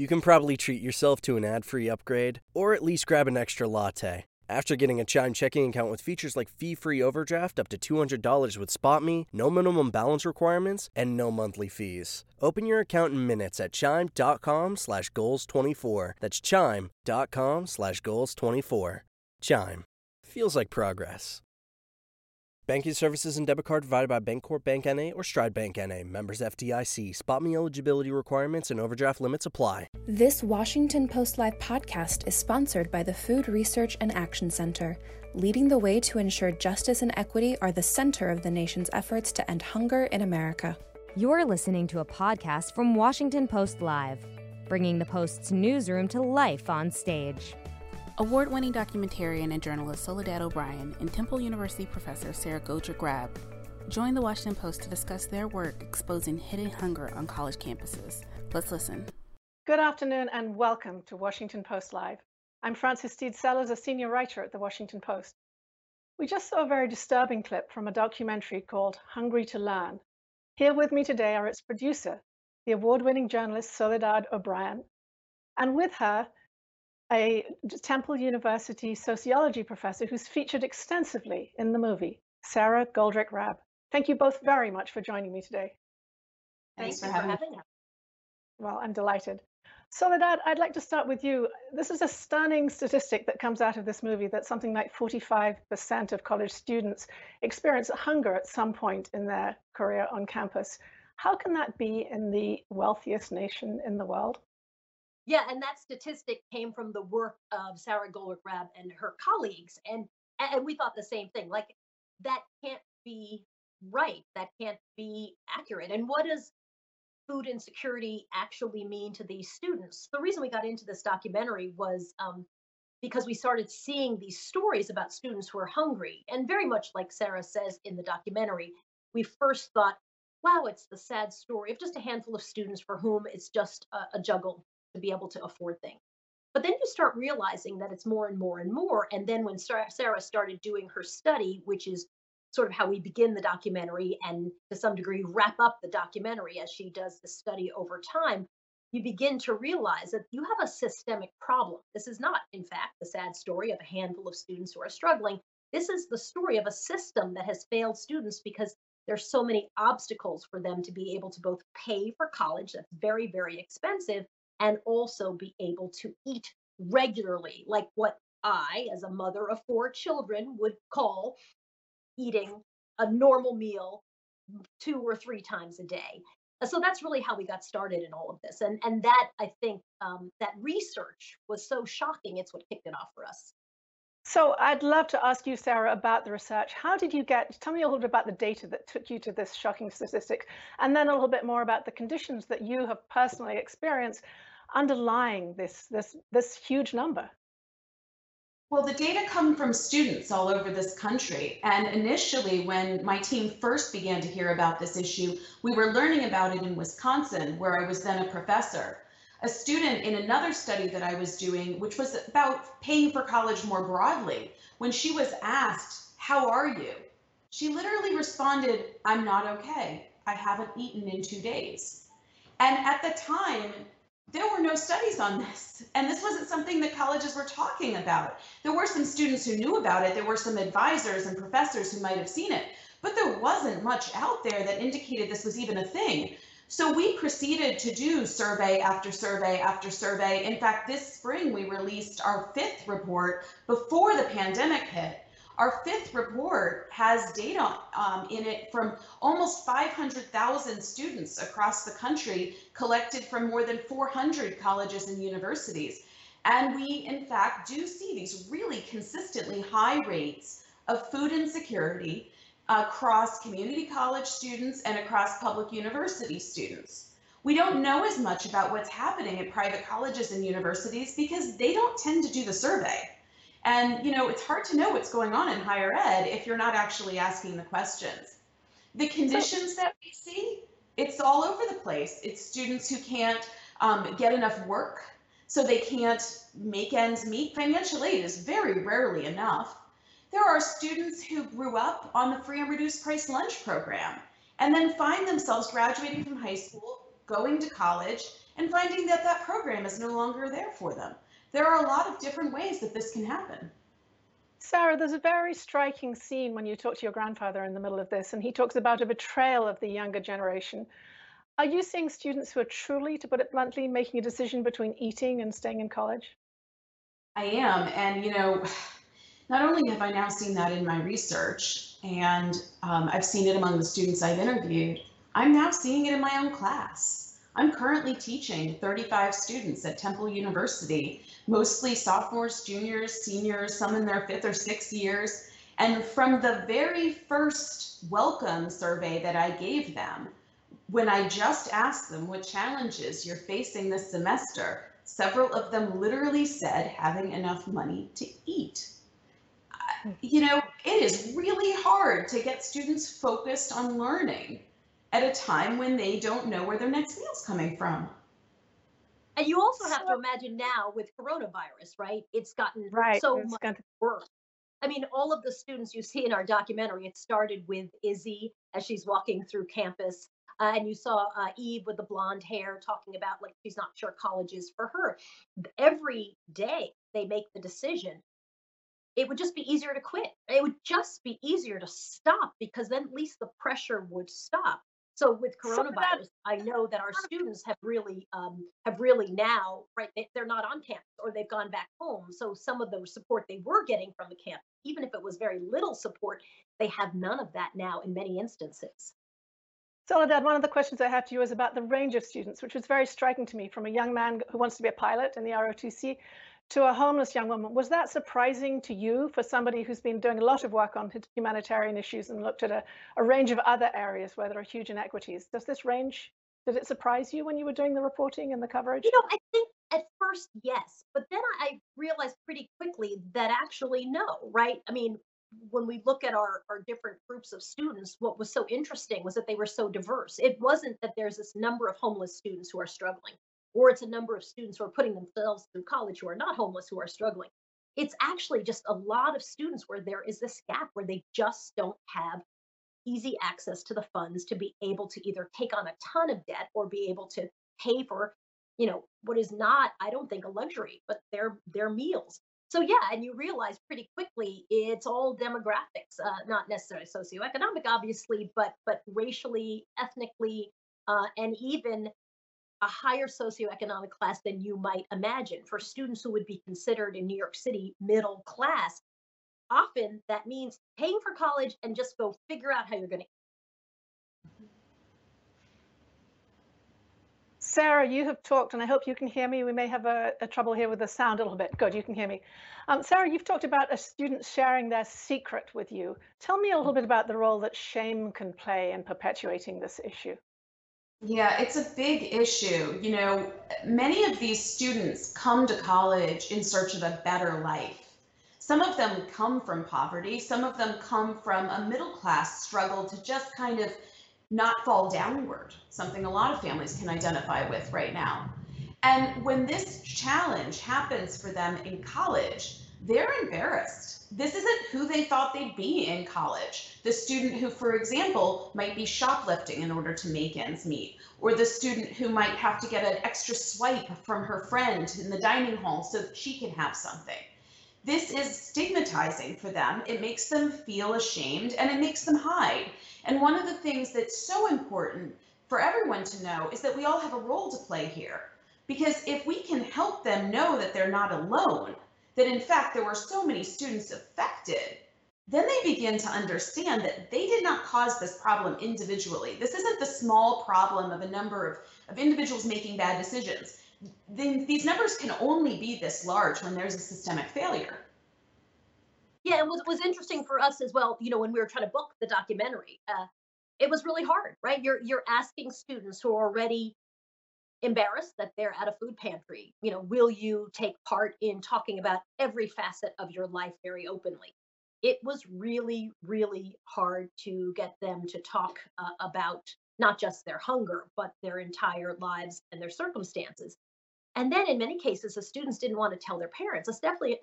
You can probably treat yourself to an ad-free upgrade, or at least grab an extra latte. After getting a Chime checking account with features like fee-free overdraft up to $200 with SpotMe, no minimum balance requirements, and no monthly fees. Open your account in minutes at chime.com/goals24. That's chime.com/goals24. Chime. Feels like progress. Banking services and debit card provided by Bancorp Bank N.A. or Stride Bank N.A. Members FDIC. SpotMe eligibility requirements and overdraft limits apply. This Washington Post Live podcast is sponsored by the Food Research and Action Center, leading the way to ensure justice and equity are the center of the nation's efforts to end hunger in America. You're listening to a podcast from Washington Post Live, bringing the Post's newsroom to life on stage. Award-winning documentarian and journalist Soledad O'Brien and Temple University professor Sara Goldrick-Rab joined the Washington Post to discuss their work exposing hidden hunger on college campuses. Let's listen. Good afternoon and welcome to Washington Post Live. I'm Frances Stead Sellers, a senior writer at the Washington Post. We just saw a very disturbing clip from a documentary called Hungry to Learn. Here with me today are its producer, the award-winning journalist Soledad O'Brien, and with her, a Temple University sociology professor who's featured extensively in the movie, Sara Goldrick-Rab. Thank you both very much for joining me today. Thanks for having us. Well, I'm delighted. Soledad, I'd like to start with you. This is a stunning statistic that comes out of this movie that something like 45% of college students experience hunger at some point in their career on campus. How can that be in the wealthiest nation in the world? Yeah, and that statistic came from the work of Sara Goldrick-Rab and her colleagues, and we thought the same thing. Like, that can't be right. That can't be accurate. And what does food insecurity actually mean to these students? The reason we got into this documentary was because we started seeing these stories about students who are hungry, and very much like Sara says in the documentary, we first thought, wow, it's the sad story of just a handful of students for whom it's just a juggle to be able to afford things. But then you start realizing that it's more and more and more. And then when Sara started doing her study, which is sort of how we begin the documentary and to some degree wrap up the documentary as she does the study over time, you begin to realize that you have a systemic problem. This is not, in fact, the sad story of a handful of students who are struggling. This is the story of a system that has failed students because there's so many obstacles for them to be able to both pay for college, that's very, very expensive, and also be able to eat regularly, like what I, as a mother of four children, would call eating a normal meal 2 or 3 times a day. So that's really how we got started in all of this. And that, I think, that research was so shocking, it's what kicked it off for us. So I'd love to ask you, Sara, about the research. How did you tell me a little bit about the data that took you to this shocking statistic, and then a little bit more about the conditions that you have personally experienced underlying this huge number. Well, the data come from students all over this country. And initially, when my team first began to hear about this issue, we were learning about it in Wisconsin, where I was then a professor. A student in another study that I was doing, which was about paying for college more broadly, when she was asked, "How are you?" she literally responded, "I'm not okay. I haven't eaten in 2 days." And at the time, there were no studies on this. And this wasn't something that colleges were talking about. There were some students who knew about it. There were some advisors and professors who might have seen it, but there wasn't much out there that indicated this was even a thing. So we proceeded to do survey after survey after survey. In fact, this spring, we released our 5th report before the pandemic hit. Our 5th report has data in it from almost 500,000 students across the country, collected from more than 400 colleges and universities. And we, in fact, do see these really consistently high rates of food insecurity across community college students and across public university students. We don't know as much about what's happening at private colleges and universities because they don't tend to do the survey. And, you know, it's hard to know what's going on in higher ed if you're not actually asking the questions. The conditions that we see, it's all over the place. It's students who can't get enough work, so they can't make ends meet. Financial aid is very rarely enough. There are students who grew up on the free and reduced price lunch program and then find themselves graduating from high school, going to college, and finding that that program is no longer there for them. There are a lot of different ways that this can happen. Sara, there's a very striking scene when you talk to your grandfather in the middle of this, and he talks about a betrayal of the younger generation. Are you seeing students who are truly, to put it bluntly, making a decision between eating and staying in college? I am, and you know, not only have I now seen that in my research, and I've seen it among the students I've interviewed, I'm now seeing it in my own class. I'm currently teaching 35 students at Temple University, mostly sophomores, juniors, seniors, some in their 5th or 6th years. And from the very first welcome survey that I gave them, when I just asked them what challenges you're facing this semester, several of them literally said having enough money to eat. You know, it is really hard to get students focused on learning at a time when they don't know where their next meal's coming from. And you also have to imagine now with coronavirus, right? It's gotten so much worse. I mean, all of the students you see in our documentary, it started with Izzy as she's walking through campus. And you saw Eve with the blonde hair talking about like she's not sure college is for her. Every day they make the decision. It would just be easier to quit. It would just be easier to stop, because then at least the pressure would stop. So with coronavirus, I know that our students have really now, right, they're not on campus or they've gone back home. So some of the support they were getting from the campus, even if it was very little support, they have none of that now in many instances. Soledad, one of the questions I have to you is about the range of students, which was very striking to me, from a young man who wants to be a pilot in the ROTC to a homeless young woman. Was that surprising to you, for somebody who's been doing a lot of work on humanitarian issues and looked at a range of other areas where there are huge inequities? Does this range, did it surprise you when you were doing the reporting and the coverage? You know, I think at first, yes, but then I realized pretty quickly that actually no, right? I mean, when we look at our different groups of students, what was so interesting was that they were so diverse. It wasn't that there's this number of homeless students who are struggling, or it's a number of students who are putting themselves through college who are not homeless, who are struggling. It's actually just a lot of students where there is this gap where they just don't have easy access to the funds to be able to either take on a ton of debt or be able to pay for, you know, what is not, I don't think, a luxury, but their meals. So yeah, and you realize pretty quickly it's all demographics, not necessarily socioeconomic, obviously, but racially, ethnically, and even a higher socioeconomic class than you might imagine. For students who would be considered in New York City middle class, often that means paying for college and just go figure out how you're going to eat. Sara, you have talked, and I hope you can hear me. We may have a trouble here with the sound a little bit. Good, you can hear me. Sara, you've talked about a student sharing their secret with you. Tell me a little bit about the role that shame can play in perpetuating this issue. Yeah, it's a big issue. You know, many of these students come to college in search of a better life. Some of them come from poverty. Some of them come from a middle class struggle to just kind of not fall downward, something a lot of families can identify with right now. And when this challenge happens for them in college, they're embarrassed. This isn't who they thought they'd be in college. The student who, for example, might be shoplifting in order to make ends meet, or the student who might have to get an extra swipe from her friend in the dining hall so that she can have something. This is stigmatizing for them. It makes them feel ashamed, and it makes them hide. And one of the things that's so important for everyone to know is that we all have a role to play here, because if we can help them know that they're not alone, that in fact there were so many students affected, then they begin to understand that they did not cause this problem individually. This isn't the small problem of a number of individuals making bad decisions. Then these numbers can only be this large when there's a systemic failure. Yeah, and what was interesting for us as well, you know, when we were trying to book the documentary, it was really hard, right? You're asking students who are already embarrassed that they're at a food pantry, you know, will you take part in talking about every facet of your life very openly? It was really, really hard to get them to talk about not just their hunger, but their entire lives and their circumstances. And then in many cases, the students didn't want to tell their parents, especially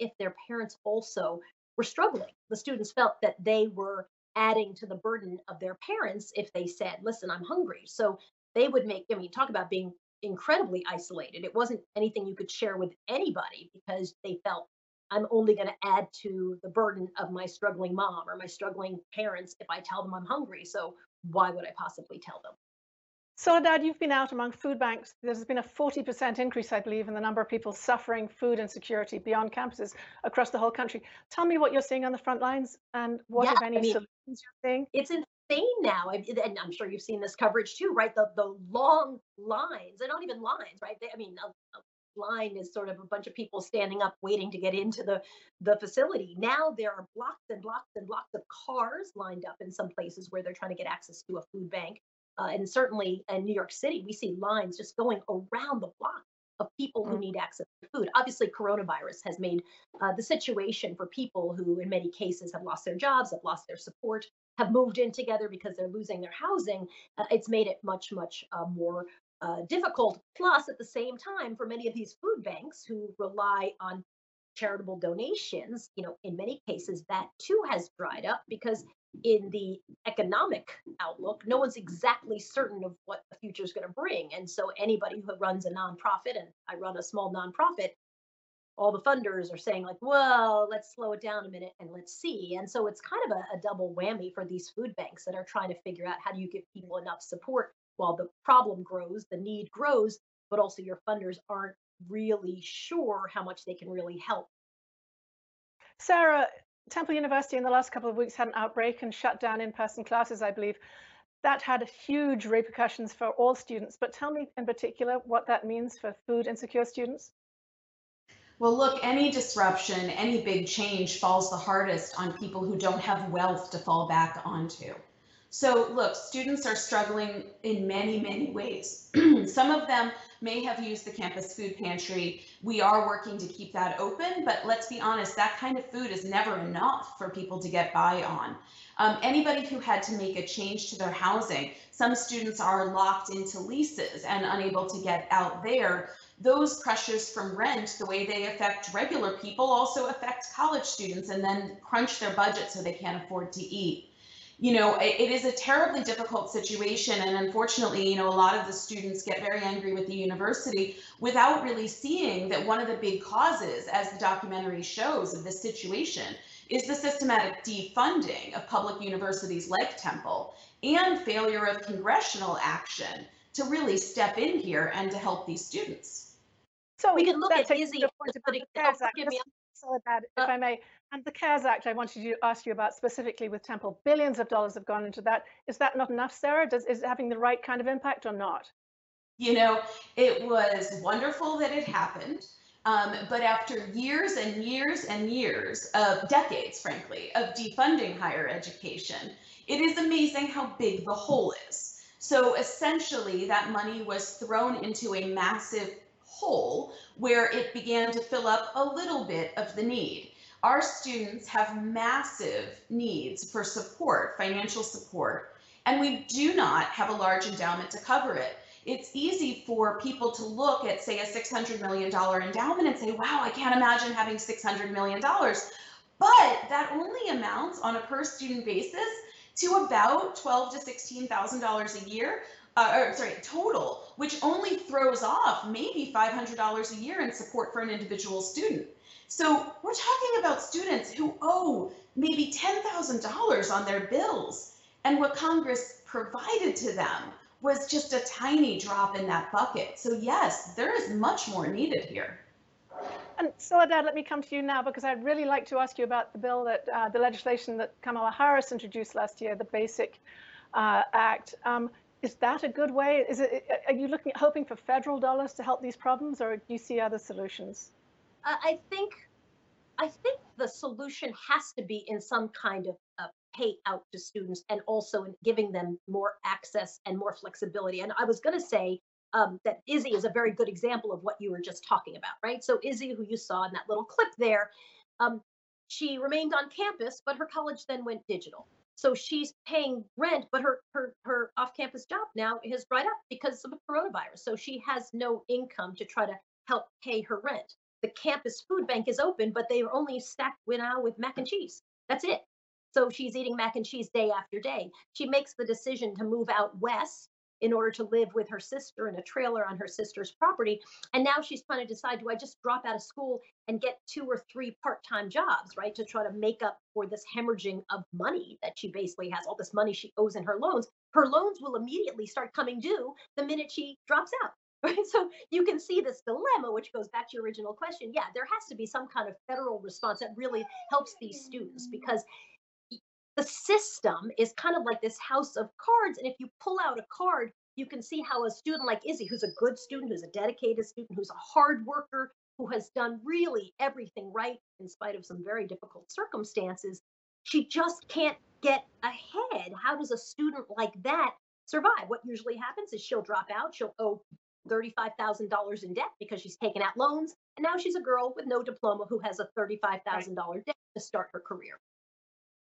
if their parents also were struggling. The students felt that they were adding to the burden of their parents if they said, listen, I'm hungry. So they would talk about being incredibly isolated. It wasn't anything you could share with anybody because they felt, I'm only going to add to the burden of my struggling mom or my struggling parents if I tell them I'm hungry. So why would I possibly tell them? Soledad, you've been out among food banks. There's been a 40% increase, I believe, in the number of people suffering food insecurity beyond campuses across the whole country. Tell me what you're seeing on the front lines and what, if any, solutions you're seeing. It's insane now. And I'm sure you've seen this coverage too, right? The long lines, they're not even lines, right? They, I mean, line is sort of a bunch of people standing up waiting to get into the facility. Now there are blocks and blocks and blocks of cars lined up in some places where they're trying to get access to a food bank. And certainly in New York City, we see lines just going around the block of people who need access to food. Obviously, coronavirus has made the situation for people who in many cases have lost their jobs, have lost their support, have moved in together because they're losing their housing. It's made it much, much more difficult. Plus, at the same time, for many of these food banks who rely on charitable donations, you know, in many cases, that too has dried up because in the economic outlook, no one's exactly certain of what the future is going to bring. And so anybody who runs a nonprofit, and I run a small nonprofit, all the funders are saying like, well, let's slow it down a minute and let's see. And so it's kind of a double whammy for these food banks that are trying to figure out how do you give people enough support while the problem grows, the need grows, but also your funders aren't really sure how much they can really help. Sara, Temple University in the last couple of weeks had an outbreak and shut down in-person classes, I believe. That had huge repercussions for all students, but tell me in particular what that means for food insecure students. Well, look, any disruption, any big change falls the hardest on people who don't have wealth to fall back onto. So look, students are struggling in many, many ways. Some of them may have used the campus food pantry. We are working to keep that open, but let's be honest, that kind of food is never enough for people to get by on. Anybody who had to make a change to their housing, some students are locked into leases and unable to get out there. Those pressures from rent, the way they affect regular people, also affect college students and then crunch their budget so they can't afford to eat. You know, it is a terribly difficult situation, and unfortunately, you know, a lot of the students get very angry with the university without really seeing that one of the big causes, as the documentary shows, of this situation is the systematic defunding of public universities like Temple and failure of congressional action to really step in here and to help these students. So we can look at Izzy. Soledad, if I may, and the CARES Act, I wanted to ask you about specifically with Temple. Billions of dollars have gone into that. Is that not enough, Sara? Is it having the right kind of impact or not? You know, it was wonderful that it happened, but after years and years and years of decades, frankly, of defunding higher education, it is amazing how big the hole is. So essentially, that money was thrown into a massive hole where it began to fill up a little bit of the need. Our students have massive needs for support, financial support, and we do not have a large endowment to cover it. It's easy for people to look at, say, a $600 million endowment and say, wow, I can't imagine having $600 million. But that only amounts on a per student basis to about $12,000 to $16,000 a year, total, which only throws off maybe $500 a year in support for an individual student. So we're talking about students who owe maybe $10,000 on their bills. And what Congress provided to them was just a tiny drop in that bucket. So yes, there is much more needed here. And Soledad, let me come to you now, because I'd really like to ask you about the bill that the legislation that Kamala Harris introduced last year, the Basic Act. Is that a good way? Are you hoping for federal dollars to help these problems, or do you see other solutions? I think the solution has to be in some kind of payout to students, and also in giving them more access and more flexibility. And I was going to say that Izzy is a very good example of what you were just talking about, right? So Izzy, who you saw in that little clip there, she remained on campus, but her college then went digital. So she's paying rent, but her off-campus job now is dried up because of the coronavirus. So she has no income to try to help pay her rent. The campus food bank is open, but they are only stacked now with mac and cheese. That's it. So she's eating mac and cheese day after day. She makes the decision to move out west in order to live with her sister in a trailer on her sister's property. And now she's trying to decide, do I just drop out of school and get 2 or 3 part-time jobs, right, to try to make up for this hemorrhaging of money that she basically has, all this money she owes in her loans. Her loans will immediately start coming due the minute she drops out. Right? So you can see this dilemma, which goes back to your original question. Yeah, there has to be some kind of federal response that really helps these students, because the system is kind of like this house of cards. And if you pull out a card, you can see how a student like Izzy, who's a good student, who's a dedicated student, who's a hard worker, who has done really everything right in spite of some very difficult circumstances, she just can't get ahead. How does a student like that survive? What usually happens is she'll drop out, she'll owe $35,000 in debt because she's taken out loans. And now she's a girl with no diploma who has a $35,000 debt to start her career.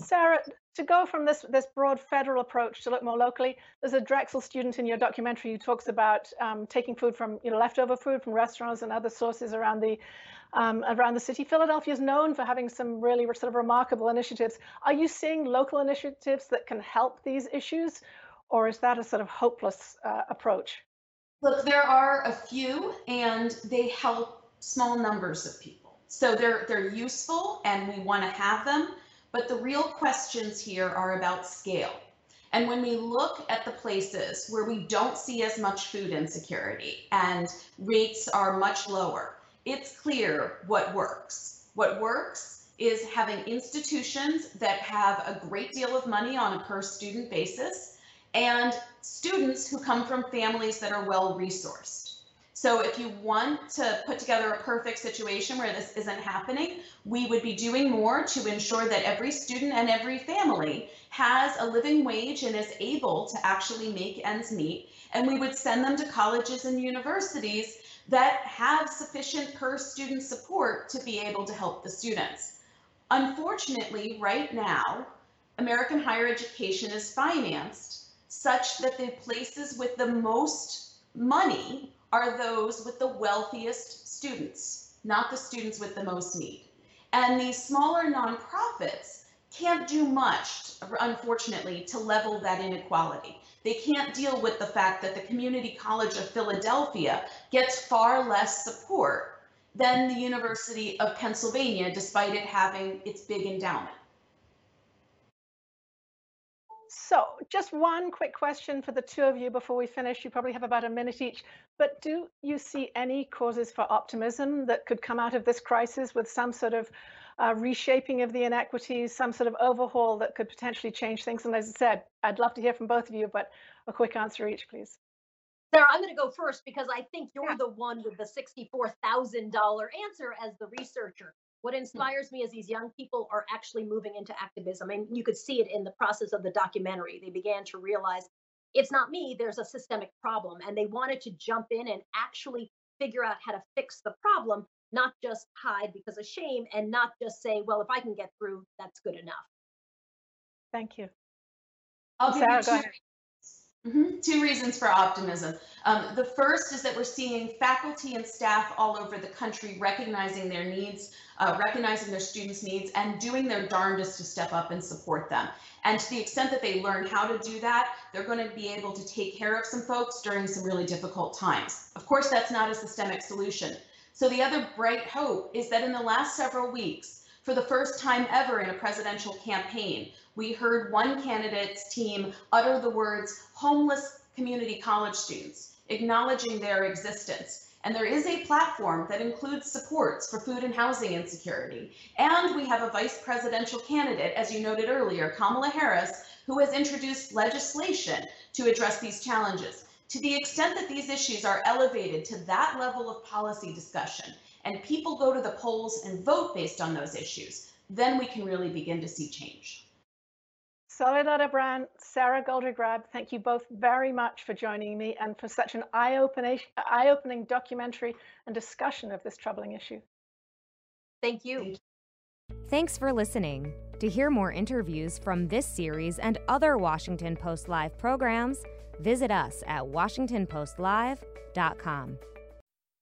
Sara, to go from this broad federal approach to look more locally, there's a Drexel student in your documentary who talks about taking food from, leftover food from restaurants and other sources around the city. Philadelphia is known for having some really sort of remarkable initiatives. Are you seeing local initiatives that can help these issues, or is that a sort of hopeless approach? Look, there are a few, and they help small numbers of people. So they're useful, and we want to have them. But the real questions here are about scale. And when we look at the places where we don't see as much food insecurity and rates are much lower, it's clear what works. What works is having institutions that have a great deal of money on a per student basis, and students who come from families that are well-resourced. So if you want to put together a perfect situation where this isn't happening, we would be doing more to ensure that every student and every family has a living wage and is able to actually make ends meet. And we would send them to colleges and universities that have sufficient per-student support to be able to help the students. Unfortunately, right now, American higher education is financed such that the places with the most money are those with the wealthiest students, not the students with the most need. And these smaller nonprofits can't do much, unfortunately, to level that inequality. They can't deal with the fact that the Community College of Philadelphia gets far less support than the University of Pennsylvania, despite it having its big endowment. So just one quick question for the two of you before we finish. You probably have about a minute each, but do you see any causes for optimism that could come out of this crisis with some sort of reshaping of the inequities, some sort of overhaul that could potentially change things? And as I said, I'd love to hear from both of you, but a quick answer each, please. Sara, I'm going to go first because I think you're the one with the $64,000 answer as the researcher. What inspires me is these young people are actually moving into activism, and you could see it in the process of the documentary. They began to realize it's not me, there's a systemic problem, and they wanted to jump in and actually figure out how to fix the problem, not just hide because of shame and not just say, well, if I can get through, that's good enough. Thank you. I'll give you two reasons for optimism. The first is that we're seeing faculty and staff all over the country recognizing their needs, recognizing their students' needs, and doing their darndest to step up and support them. And to the extent that they learn how to do that, they're going to be able to take care of some folks during some really difficult times. Of course, that's not a systemic solution. So the other bright hope is that in the last several weeks, for the first time ever in a presidential campaign, we heard one candidate's team utter the words homeless community college students, acknowledging their existence. And there is a platform that includes supports for food and housing insecurity. And we have a vice presidential candidate, as you noted earlier, Kamala Harris, who has introduced legislation to address these challenges. To the extent that these issues are elevated to that level of policy discussion, and people go to the polls and vote based on those issues, then we can really begin to see change. Soledad O'Brien, Sara Goldrick-Rab, thank you both very much for joining me and for such an eye-opening documentary and discussion of this troubling issue. Thank you. Thanks for listening. To hear more interviews from this series and other Washington Post Live programs, visit us at WashingtonPostLive.com.